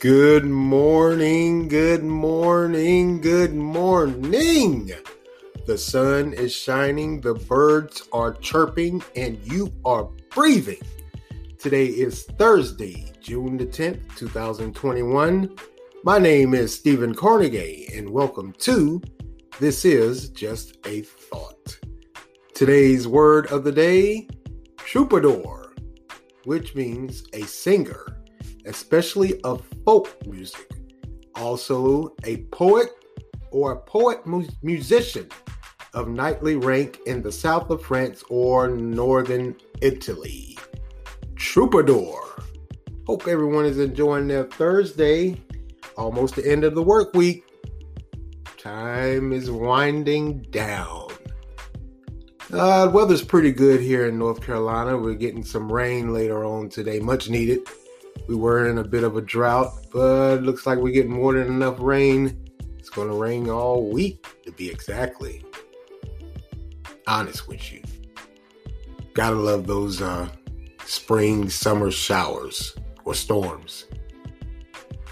Good morning, good morning, good morning. The sun is shining, the birds are chirping, and you are breathing. Today is Thursday, June the 10th, 2021. My name is Stephen Carnegie, and welcome to This Is Just a Thought. Today's word of the day, troubadour, which means a singer, especially of folk music, also a poet or a poet musician of knightly rank in the south of France or northern Italy. Troubadour. Hope everyone is enjoying their Thursday, almost the end of the work week. Time is winding down. Weather's pretty good here in North Carolina. We're getting some rain later on today, much needed. We were in a bit of a drought, but it looks like we're getting more than enough rain. It's going to rain all week, to be exactly honest with you. Gotta love those spring, summer showers or storms.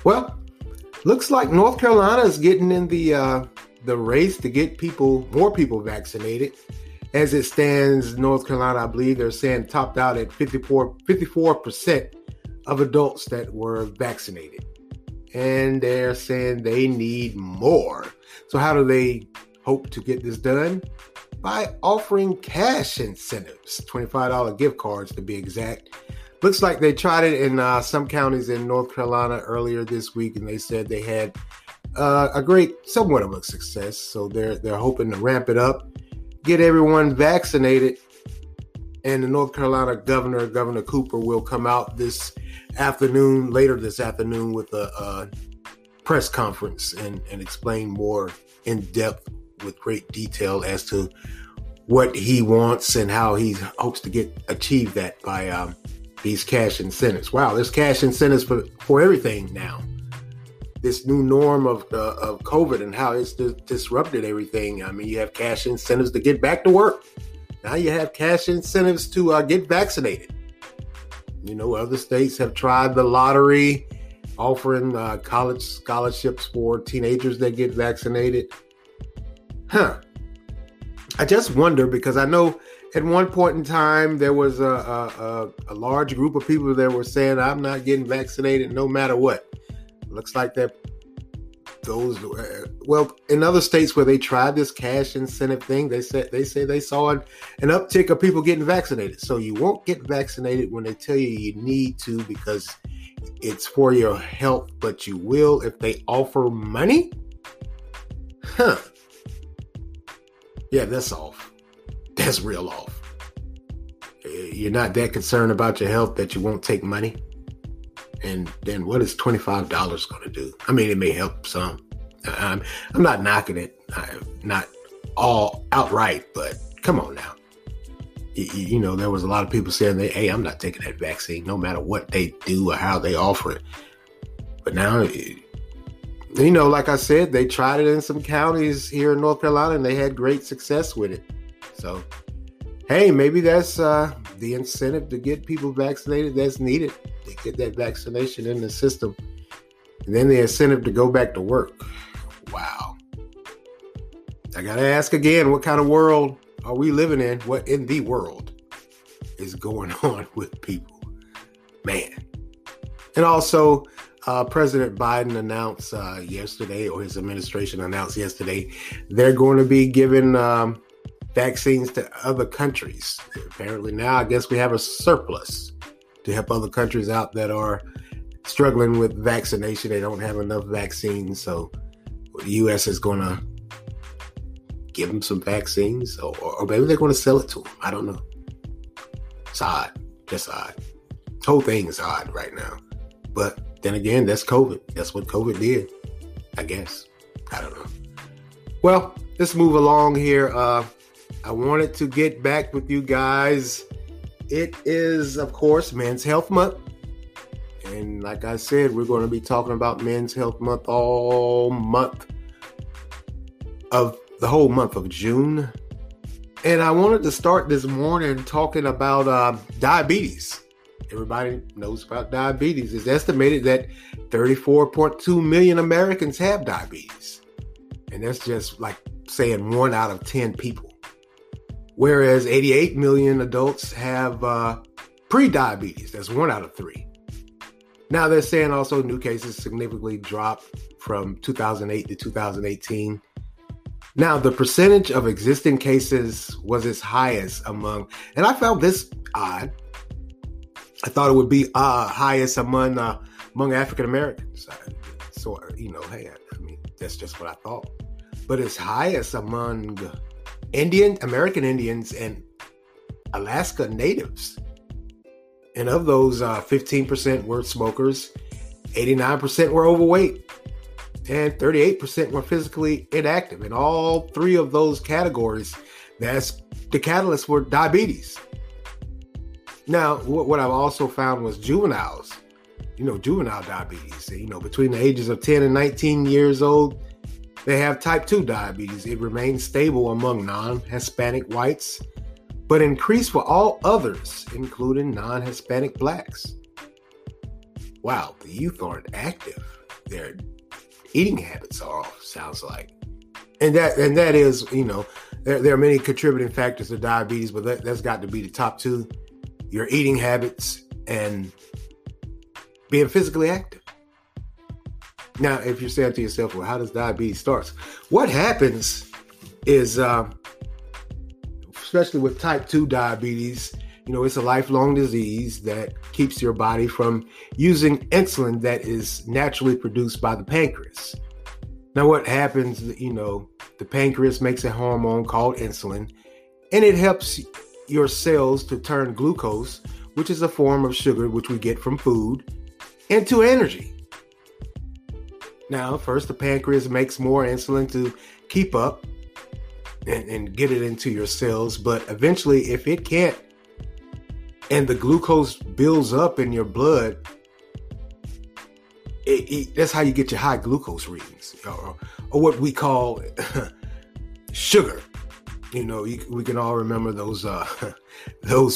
Well, looks like North Carolina is getting in the race to get more people vaccinated. As it stands, North Carolina, I believe they're saying topped out at 54% of adults that were vaccinated, and they're saying they need more. So how do they hope to get this done? By offering cash incentives, $25 gift cards to be exact. Looks like they tried it in some counties in North Carolina earlier this week, and they said they had somewhat of a success. So they're hoping to ramp it up, get everyone vaccinated. And the North Carolina Governor Cooper, will come out later this afternoon with a press conference and explain more in depth with great detail as to what he wants and how he hopes to achieve that by these cash incentives. Wow, there's cash incentives for everything now. This new norm of COVID and how it's disrupted everything. I mean, you have cash incentives to get back to work. Now you have cash incentives to get vaccinated. You know, other states have tried the lottery, offering college scholarships for teenagers that get vaccinated. I just wonder, because I know at one point in time, there was a large group of people that were saying, I'm not getting vaccinated no matter what. Looks like that. In other states where they tried this cash incentive thing, they say they saw an uptick of people getting vaccinated. So you won't get vaccinated when they tell you need to because it's for your health, but you will if they offer money? Yeah, that's off. That's real off. You're not that concerned about your health that you won't take money. And then what is $25 going to do? I mean, it may help some. I'm not knocking it. Not all outright, but come on now. You know, there was a lot of people saying, hey, I'm not taking that vaccine no matter what they do or how they offer it. But now, you know, like I said, they tried it in some counties here in North Carolina and they had great success with it. So, hey, maybe that's the incentive to get people vaccinated that's needed. They get that vaccination in the system. And then the incentive to go back to work. Wow. I got to ask again, what kind of world are we living in? What in the world is going on with people? Man. And also, President Biden announced his administration announced yesterday, they're going to be giving vaccines to other countries. Apparently now, I guess we have a surplus to help other countries out that are struggling with vaccination. They don't have enough vaccines. So the U.S. is going to give them some vaccines or maybe they're going to sell it to them. I don't know. It's odd. Just odd. The whole thing is odd right now. But then again, that's COVID. That's what COVID did, I guess. I don't know. Well, let's move along here. I wanted to get back with you guys. It is, of course, Men's Health Month. And like I said, we're going to be talking about Men's Health Month all month of the whole month of June. And I wanted to start this morning talking about diabetes. Everybody knows about diabetes. It's estimated that 34.2 million Americans have diabetes. And that's just like saying 1 out of 10 people. Whereas 88 million adults have pre-diabetes. That's 1 out of 3. Now they're saying also new cases significantly dropped from 2008 to 2018. Now, the percentage of existing cases was its highest among, and I found this odd. I thought it would be highest among African Americans. So, you know, hey, I mean, that's just what I thought. But it's highest among American Indians and Alaska natives. And of those, 15% were smokers, 89% were overweight, and 38% were physically inactive. In all three of those categories, that's the catalysts were diabetes. Now, what I've also found was juveniles, juvenile diabetes, between the ages of 10 and 19 years old, they have type 2 diabetes. It remains stable among non-Hispanic whites, but increased for all others, including non-Hispanic blacks. Wow, the youth aren't active. Their eating habits are off, sounds like. And that is, there are many contributing factors to diabetes, but that's got to be the top two. Your eating habits and being physically active. Now, if you're saying to yourself, well, how does diabetes start? What happens is... especially with type 2 diabetes, it's a lifelong disease that keeps your body from using insulin that is naturally produced by the pancreas. Now, what happens, the pancreas makes a hormone called insulin, and it helps your cells to turn glucose, which is a form of sugar, which we get from food, into energy. Now, first, the pancreas makes more insulin to keep up and get it into your cells. But eventually, if it can't, and the glucose builds up in your blood, that's how you get your high glucose readings, or what we call sugar. We can all remember those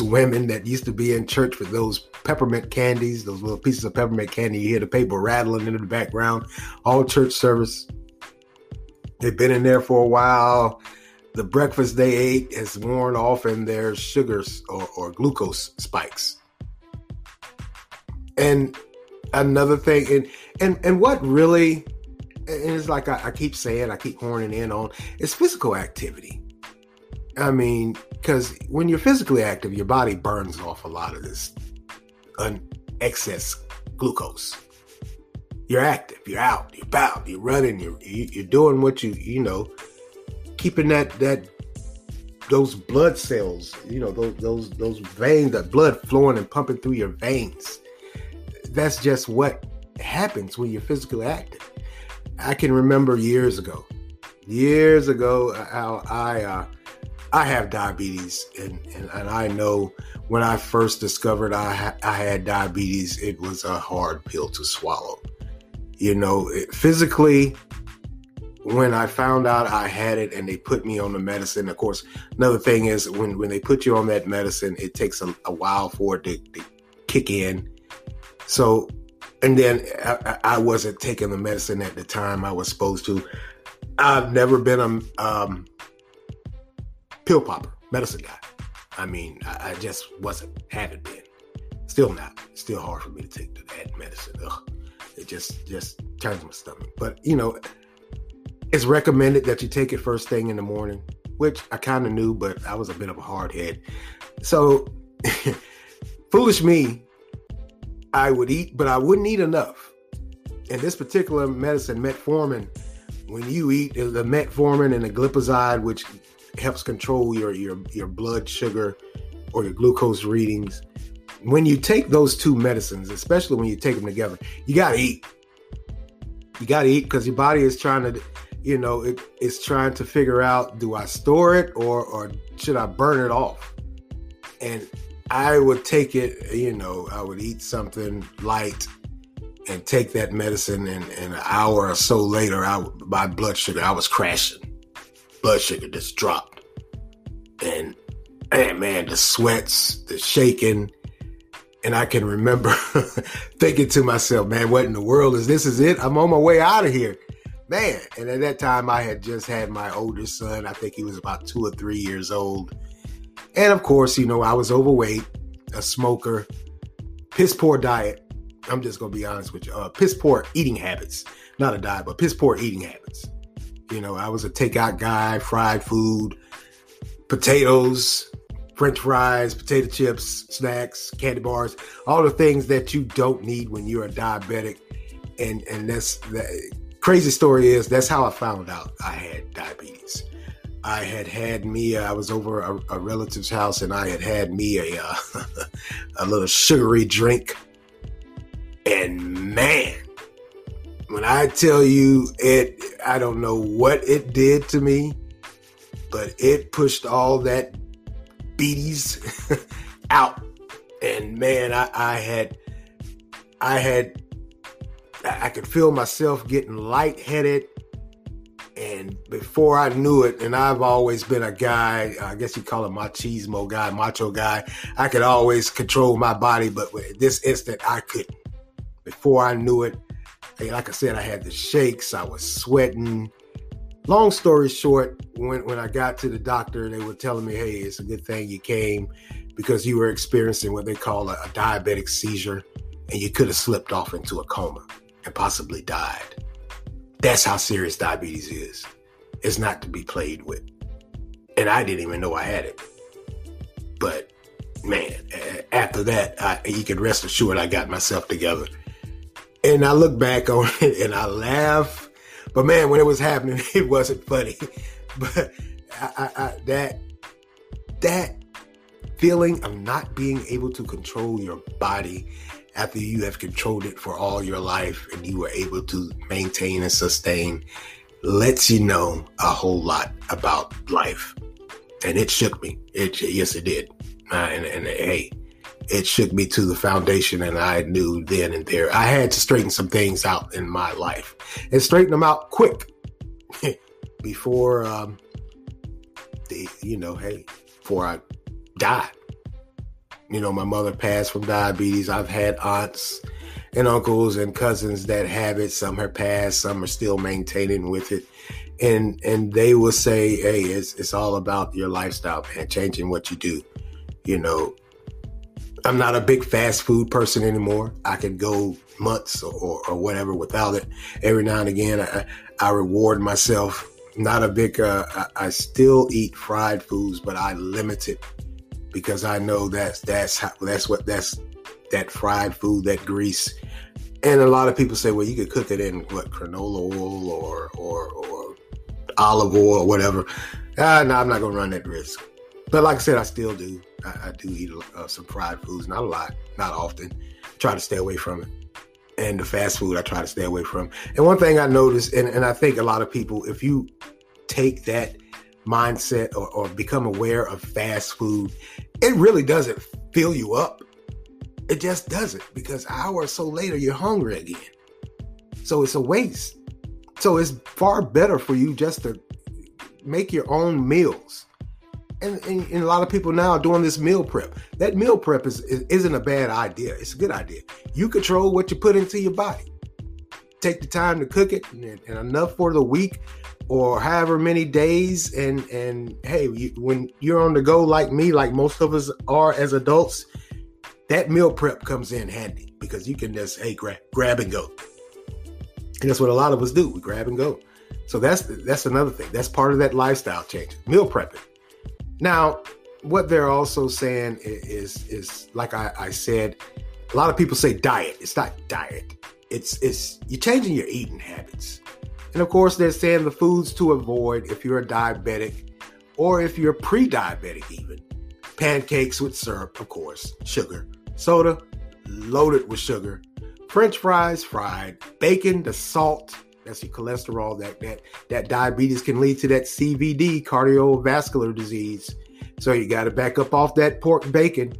women that used to be in church with those peppermint candies, those little pieces of peppermint candy. You hear the paper rattling in the background, all church service. They've been in there for a while. The breakfast they ate has worn off in their sugars or glucose spikes. And another thing, and what really, and it's like I keep saying, I keep horning in on, is physical activity. I mean, because when you're physically active, your body burns off a lot of this excess glucose. You're active, you're out, you're about, you're running, you're doing what you keeping that those blood cells, those veins, that blood flowing and pumping through your veins. That's just what happens when you're physically active. I can remember years ago, how I have diabetes, and I know when I first discovered I had diabetes, it was a hard pill to swallow. Physically, when I found out I had it and they put me on the medicine, of course, another thing is when they put you on that medicine, it takes a while for it to kick in. So, and then I wasn't taking the medicine at the time I was supposed to. I've never been a pill popper, medicine guy. I mean, I just haven't been. Still not. Still hard for me to take that medicine. Ugh. It just turns my stomach. But, it's recommended that you take it first thing in the morning, which I kind of knew, but I was a bit of a hard head. So, foolish me, I would eat, but I wouldn't eat enough. And this particular medicine, metformin, when you eat the metformin and the glipizide, which helps control your blood sugar or your glucose readings, when you take those two medicines, especially when you take them together, you got to eat. You got to eat because your body is trying to... it's trying to figure out, do I store it or should I burn it off? And I would take it, I would eat something light and take that medicine, and an hour or so later, my blood sugar, I was crashing. Blood sugar just dropped. And man, the sweats, the shaking, And I can remember thinking to myself, man, what in the world is this? Is it? I'm on my way out of here, man. And at that time, I had just had my older son. I think he was about 2 or 3 years old. And of course, you know, I was overweight, a smoker, piss poor diet. I'm just going to be honest with you. Piss poor eating habits, not a diet, but piss poor eating habits. You know, I was a takeout guy, fried food, potatoes, French fries, potato chips, snacks, candy bars, all the things that you don't need when you're a diabetic. And that's the crazy story is that's how I found out I had diabetes. I had had me, I was over a relative's house and I had had me a little sugary drink. And man, when I tell you it, I don't know what it did to me, but it pushed all that beaties out. And man, I could feel myself getting lightheaded. And before I knew it, and I've always been a guy, I guess you call him machismo guy, macho guy. I could always control my body, but with this instant, I couldn't. Before I knew it, like I said, I had the shakes, I was sweating. Long story short, when I got to the doctor, they were telling me, hey, it's a good thing you came because you were experiencing what they call a diabetic seizure, and you could have slipped off into a coma and possibly died. That's how serious diabetes is. It's not to be played with. And I didn't even know I had it. But man, after that, you can rest assured I got myself together. And I look back on it and I laugh. But man, when it was happening, it wasn't funny. But that feeling of not being able to control your body after you have controlled it for all your life and you were able to maintain and sustain lets you know a whole lot about life. And it shook me. Yes, it did. Hey, it shook me to the foundation, and I knew then and there I had to straighten some things out in my life and straighten them out quick before, before I died. You know, my mother passed from diabetes. I've had aunts and uncles and cousins that have it. Some have passed, some are still maintaining with it. And they will say, hey, it's all about your lifestyle, man, changing what you do. You know, I'm not a big fast food person anymore. I could go months or whatever without it. Every now and again, I reward myself. Not a big, I still eat fried foods, but I limit it because I know that's fried food, that grease. And a lot of people say, well, you could cook it in canola oil or olive oil or whatever. No, I'm not going to run that risk. But like I said, I still do. I do eat some fried foods, not a lot, not often. I try to stay away from it. And the fast food, I try to stay away from. And one thing I noticed, and I think a lot of people, if you take that mindset or become aware of fast food, it really doesn't fill you up. It just doesn't, because an hour or so later, you're hungry again. So it's a waste. So it's far better for you just to make your own meals. And a lot of people now are doing this meal prep. That meal prep isn't a bad idea. It's a good idea. You control what you put into your body. Take the time to cook it and enough for the week or however many days. And hey, when you're on the go like me, like most of us are as adults, that meal prep comes in handy because you can just, hey, grab and go. And that's what a lot of us do. We grab and go. So that's another thing. That's part of that lifestyle change, meal prepping. Now, what they're also saying is like I said, a lot of people say diet. It's not diet. It's you're changing your eating habits. And of course, they're saying the foods to avoid if you're a diabetic or if you're pre-diabetic even. Pancakes with syrup, of course, sugar, soda, loaded with sugar, French fries, fried, bacon, the salt. That's your cholesterol. That diabetes can lead to that CVD, cardiovascular disease. So you got to back up off that pork bacon.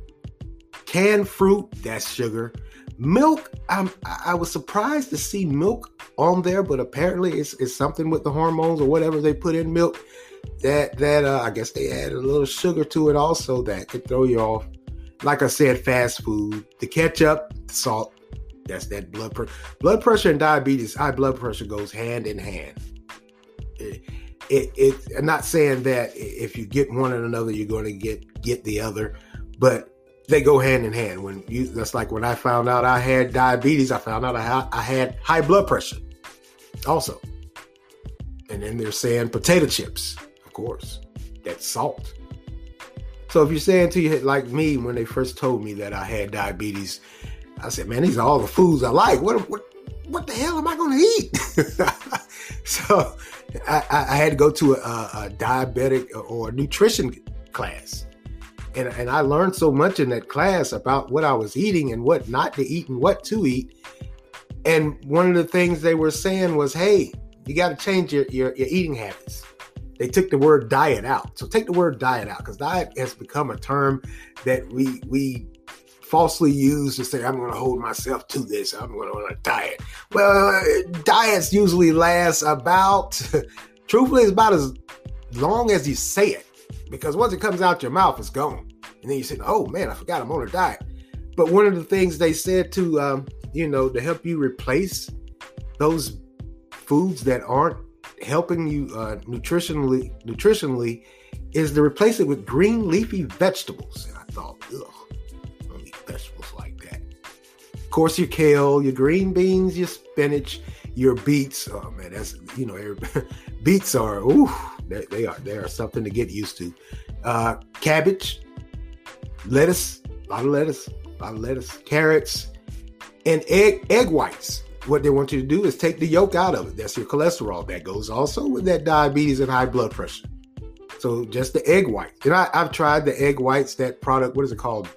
Canned fruit, that's sugar. Milk, I was surprised to see milk on there, but apparently it's something with the hormones or whatever they put in milk. That I guess they add a little sugar to it also. That could throw you off. like I said, fast food, the ketchup, the salt, that's that blood pressure. Blood pressure and diabetes, high blood pressure goes hand in hand. I'm not saying that if you get one and another, you're going to get the other, but they go hand in hand. That's like when I found out I had diabetes, I found out I had high blood pressure also. And then they're saying potato chips, of course, that's salt. So if you're saying to you, like me, when they first told me that I had diabetes, I said, man, these are all the foods I like. What the hell am I going to eat? So I had to go to a diabetic or a nutrition class. And I learned so much in that class about what I was eating and what not to eat and what to eat. And one of the things they were saying was, hey, you got to change your eating habits. They took the word diet out. So take the word diet out, because diet has become a term that we falsely use to say, I'm going to hold myself to this. I'm going on a diet. Well, diets usually last about, truthfully, it's about as long as you say it. Because once it comes out your mouth, it's gone. And then you say, oh, man, I forgot I'm on a diet. But one of the things they said to help you replace those foods that aren't helping you nutritionally is to replace it with green leafy vegetables. And I thought, ugh, I don't eat vegetables like that. Of course, your kale, your green beans, your spinach, your beets. Oh, man, that's, beets are, ooh. They are something to get used to. Cabbage, lettuce, a lot of lettuce, carrots, and egg whites. What they want you to do is take the yolk out of it. That's your cholesterol. That goes also with that diabetes and high blood pressure. So just the egg whites. And I've tried the egg whites, that product, what is it called?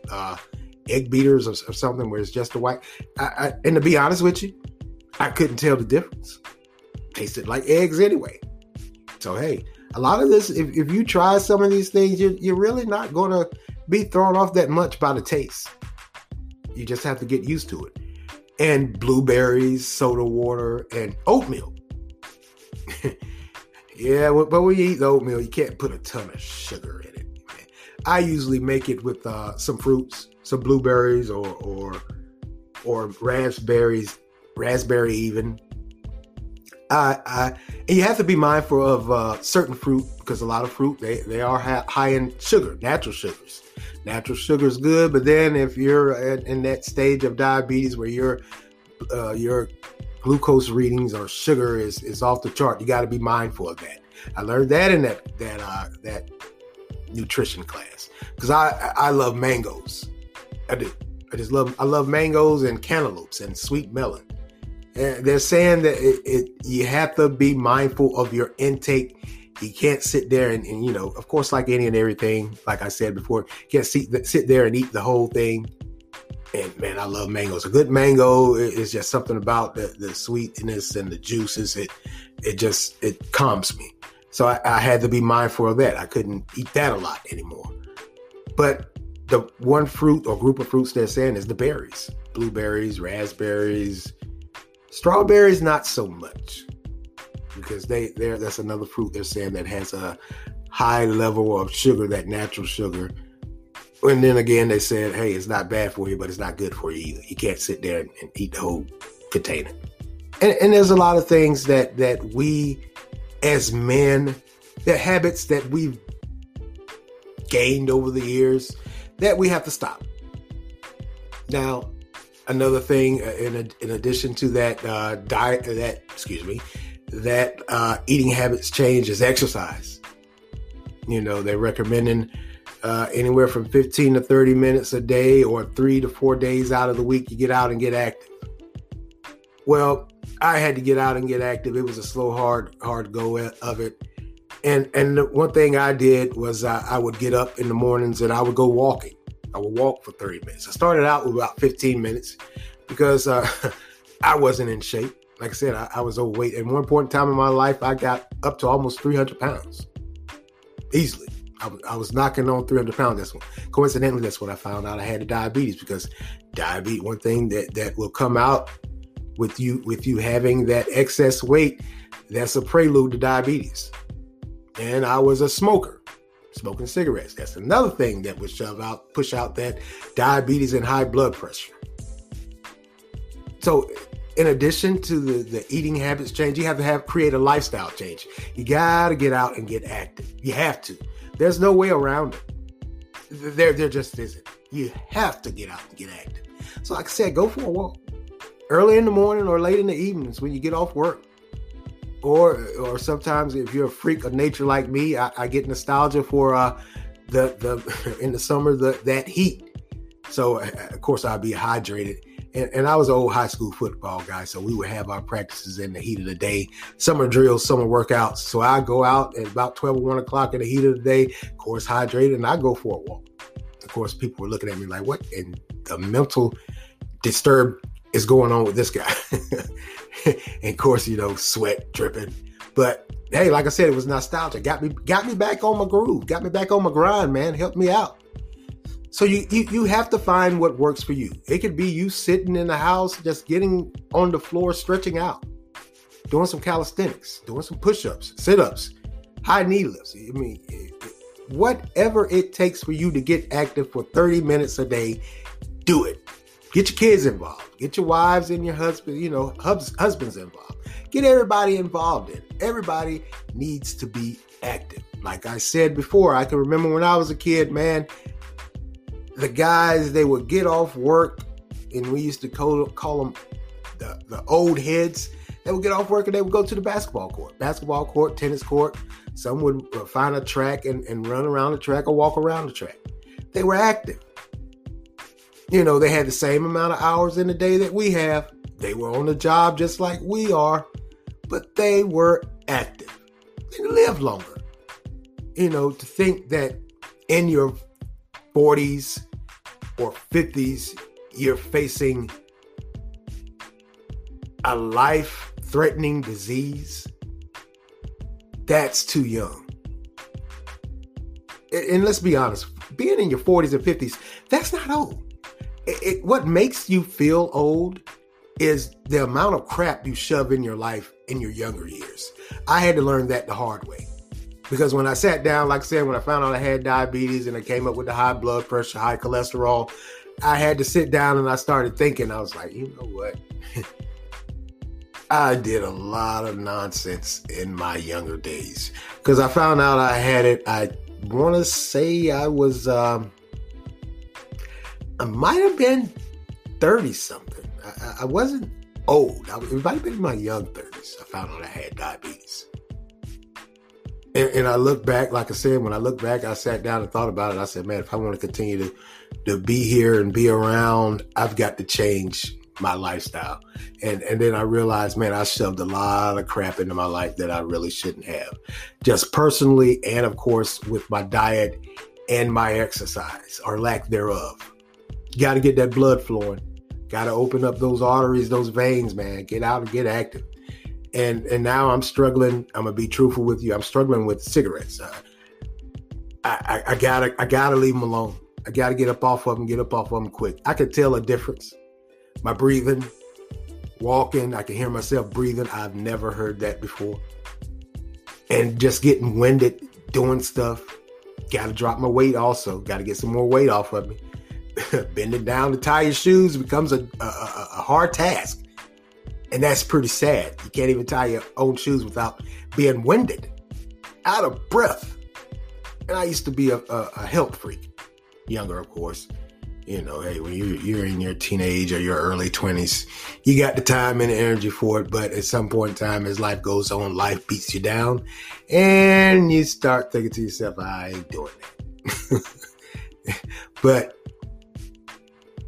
Egg beaters or something, where it's just the white. And to be honest with you, I couldn't tell the difference. Tasted like eggs anyway. So, hey. A lot of this, if you try some of these things, you're really not going to be thrown off that much by the taste. You just have to get used to it. And blueberries, soda water, and oatmeal. Yeah, but when you eat oatmeal, you can't put a ton of sugar in it. Man. I usually make it with some fruits, some blueberries or raspberry even. And you have to be mindful of certain fruit, because a lot of fruit, they are high in sugar, natural sugars. Natural sugar is good, but then if you're in that stage of diabetes where your glucose readings or sugar is off the chart, you got to be mindful of that. I learned that in that nutrition class, because I love mangoes. I do. I love mangoes and cantaloupes and sweet melon. They're saying that you have to be mindful of your intake. You can't sit there and of course, like any and everything, like I said before, you can't sit there and eat the whole thing. And man, I love mangoes. A good mango is just something about the sweetness and the juices. It calms me. So I had to be mindful of that. I couldn't eat that a lot anymore. But the one fruit or group of fruits they're saying is the berries, blueberries, raspberries. Strawberries, not so much, because that's another fruit they're saying that has a high level of sugar, that natural sugar. And then again, they said, hey, it's not bad for you, but it's not good for you either. You can't sit there and eat the whole container. And there's a lot of things that we as men, the habits that we've gained over the years that we have to stop. Now, another thing, in addition to that eating habits change is exercise. They're recommending anywhere from 15 to 30 minutes a day, or 3 to 4 days out of the week, you get out and get active. Well, I had to get out and get active. It was a slow, hard go of it. And the one thing I did was I would get up in the mornings and I would go walking. I would walk for 30 minutes. I started out with about 15 minutes because I wasn't in shape. Like I said, I was overweight. At one point in time in my life, I got up to almost 300 pounds easily. I was knocking on 300 pounds. That's when, coincidentally, that's when I found out I had diabetes, because diabetes, one thing that will come out with you having that excess weight, that's a prelude to diabetes. And I was a smoker. smoking cigarettes. That's another thing that would push out that diabetes and high blood pressure. So in addition to the eating habits change, you have to create a lifestyle change. You got to get out and get active. You have to. There's no way around it. There just isn't. You have to get out and get active. So like I said, go for a walk. Early in the morning or late in the evenings when you get off work. Or sometimes if you're a freak of nature like me, I get nostalgia for the in the summer, that heat. So, of course, I'd be hydrated. And I was an old high school football guy, so we would have our practices in the heat of the day, summer drills, summer workouts. So I go out at about 12 or 1 o'clock in the heat of the day, of course, hydrated, and I go for a walk. Of course, people were looking at me like, what in the mental disturbed is going on with this guy? And of course, you know, sweat dripping. But hey, like I said, it was nostalgia. Got me back on my groove. Got me back on my grind, man. Helped me out. So you have to find what works for you. It could be you sitting in the house, just getting on the floor, stretching out, doing some calisthenics, doing some push-ups, sit-ups, high knee lifts. I mean, whatever it takes for you to get active for 30 minutes a day, do it. Get your kids involved. Get your wives and your husband, you know, husbands involved. Get everybody involved in it. Everybody needs to be active. Like I said before, I can remember when I was a kid, man, the guys, they would get off work, and we used to call them the old heads. They would get off work and they would go to the basketball court, tennis court. Some would find a track and run around the track or walk around the track. They were active. You know, they had the same amount of hours in the day that we have. They were on the job just like we are, but they were active. They lived longer. You know, to think that in your 40s or 50s, you're facing a life-threatening disease, that's too young. And let's be honest, being in your 40s or 50s, that's not old. What makes you feel old is the amount of crap you shove in your life in your younger years. I had to learn that the hard way. Because when I sat down, like I said, when I found out I had diabetes and I came up with the high blood pressure, high cholesterol, I had to sit down and I started thinking. I was like, you know what? I did a lot of nonsense in my younger days. Because I found out I had it. I want to say I was, I might have been 30-something. I wasn't old. It might have been in my young 30s. I found out I had diabetes. And I look back, like I said, when I look back, I sat down and thought about it. I said, man, if I want to continue to be here and be around, I've got to change my lifestyle. And then I realized, man, I shoved a lot of crap into my life that I really shouldn't have. Just personally and, of course, with my diet and my exercise or lack thereof. Got to get that blood flowing. Got to open up those arteries, those veins, man. Get out and get active. And now I'm struggling. I'm going to be truthful with you. I'm struggling with cigarettes. I gotta leave them alone. I got to get up off of them quick. I could tell a difference. My breathing, walking, I can hear myself breathing. I've never heard that before. And just getting winded, doing stuff. Got to drop my weight also. Got to get some more weight off of me. Bending down to tie your shoes becomes a hard task. And that's pretty sad. You can't even tie your own shoes without being winded, out of breath. And I used to be a health freak, younger, of course. You know, hey, when you're in your teenage or your early 20s, you got the time and the energy for it. But at some point in time, as life goes on, life beats you down. And you start thinking to yourself, I ain't doing that. But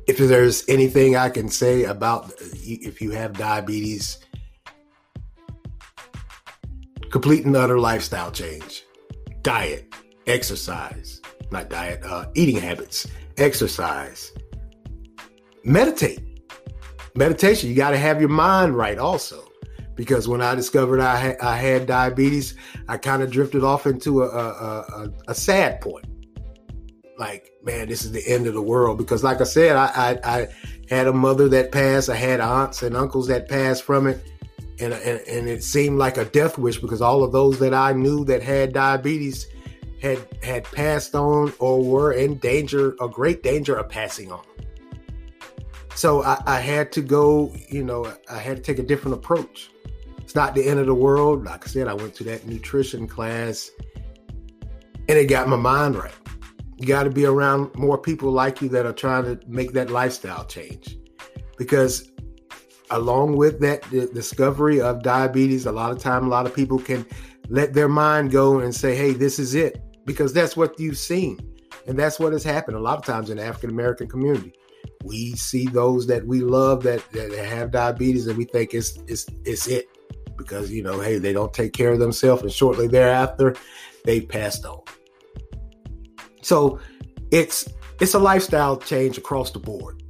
if there's anything I can say about if you have diabetes, complete and utter lifestyle change, eating habits, exercise, meditation. You got to have your mind right also, because when I discovered I had diabetes, I kind of drifted off into a sad point. Like, man, this is the end of the world. Because like I said, I had a mother that passed. I had aunts and uncles that passed from it. And it seemed like a death wish, because all of those that I knew that had diabetes, had passed on or were in danger, a great danger of passing on. So I had to go, I had to take a different approach. It's not the end of the world. Like I said, I went to that nutrition class and it got my mind right. You got to be around more people like you that are trying to make that lifestyle change. Because along with that discovery of diabetes, a lot of people can let their mind go and say, hey, this is it. Because that's what you've seen. And that's what has happened a lot of times in the African-American community. We see those that we love that have diabetes and we think it's it because, hey, they don't take care of themselves. And shortly thereafter, they passed on. So it's a lifestyle change across the board.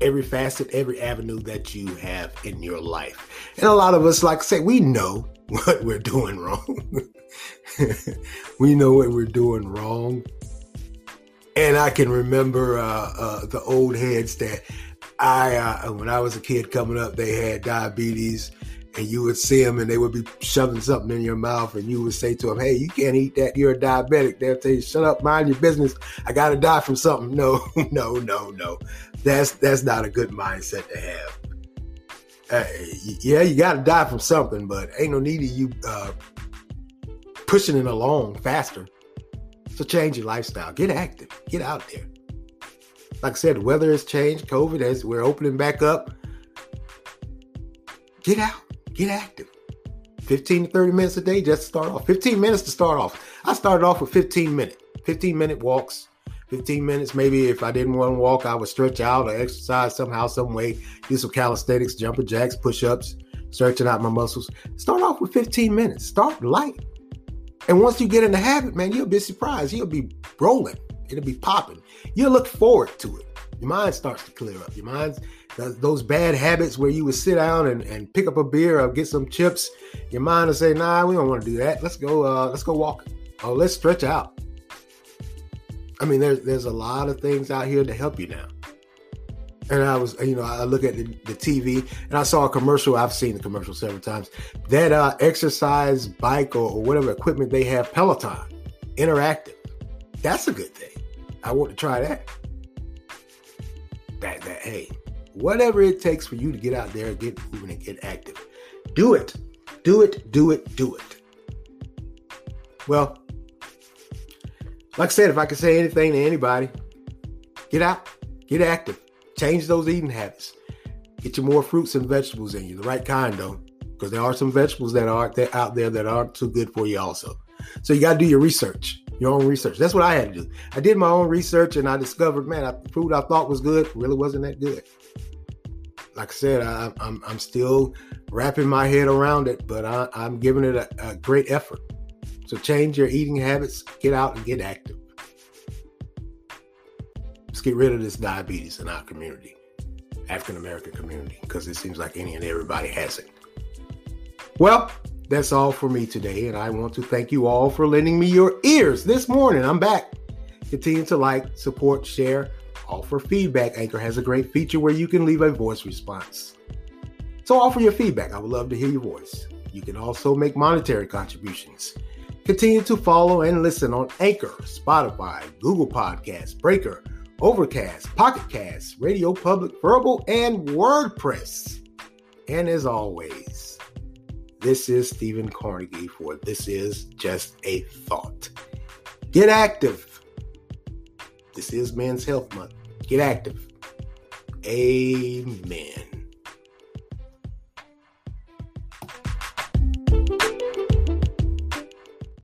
Every facet, every avenue that you have in your life. And a lot of us, like I say, we know what we're doing wrong. We know what we're doing wrong. And I can remember the old heads that when I was a kid coming up, they had diabetes and you would see them and they would be shoving something in your mouth and you would say to them, hey, you can't eat that. You're a diabetic. They'll tell you, shut up, mind your business. I got to die from something. No. That's not a good mindset to have. You got to die from something, but ain't no need of you pushing it along faster. So change your lifestyle. Get active. Get out there. Like I said, the weather has changed. COVID, as we're opening back up. Get out. Get active. 15 to 30 minutes a day just to start off. 15 minutes to start off. I started off with 15-minute walks. 15 minutes, maybe if I didn't want to walk, I would stretch out or exercise somehow, some way. Do some calisthenics, jumping jacks, push-ups, stretching out my muscles. Start off with 15 minutes. Start light. And once you get in the habit, man, you'll be surprised. You'll be rolling. It'll be popping. You'll look forward to it. Your mind starts to clear up. Your mind, those bad habits where you would sit down and pick up a beer or get some chips, your mind will say, nah, we don't want to do that. Let's go walk. Oh, let's stretch out. I mean, there's a lot of things out here to help you now. And I was, I look at the TV and I saw a commercial. I've seen the commercial several times. That exercise bike or whatever equipment they have, Peloton, interactive. That's a good thing. I want to try that. Hey, whatever it takes for you to get out there, get moving and get active. Do it. Do it, do it, do it. Well, like I said, if I could say anything to anybody, get out, get active. Change those eating habits. Get you more fruits and vegetables in you, the right kind though, because there are some vegetables that are out there that aren't too good for you also. So you got to do your own research. That's what I had to do. I did my own research and I discovered, the food I thought was good really wasn't that good. Like I said, I'm still wrapping my head around it, but I'm giving it a great effort. So change your eating habits, get out and get active. Let's get rid of this diabetes in our community, African-American community, because it seems like any and everybody has it. Well, that's all for me today, and I want to thank you all for lending me your ears this morning. I'm back. Continue to like, support, share, offer feedback. Anchor has a great feature where you can leave a voice response. So offer your feedback. I would love to hear your voice. You can also make monetary contributions. Continue to follow and listen on Anchor, Spotify, Google Podcasts, Breaker, Overcast, Pocket Casts, Radio Public, Verbal, and WordPress. And as always, this is Stephen Carnegie for This Is Just a Thought. Get active. This is Men's Health Month. Get active. Amen.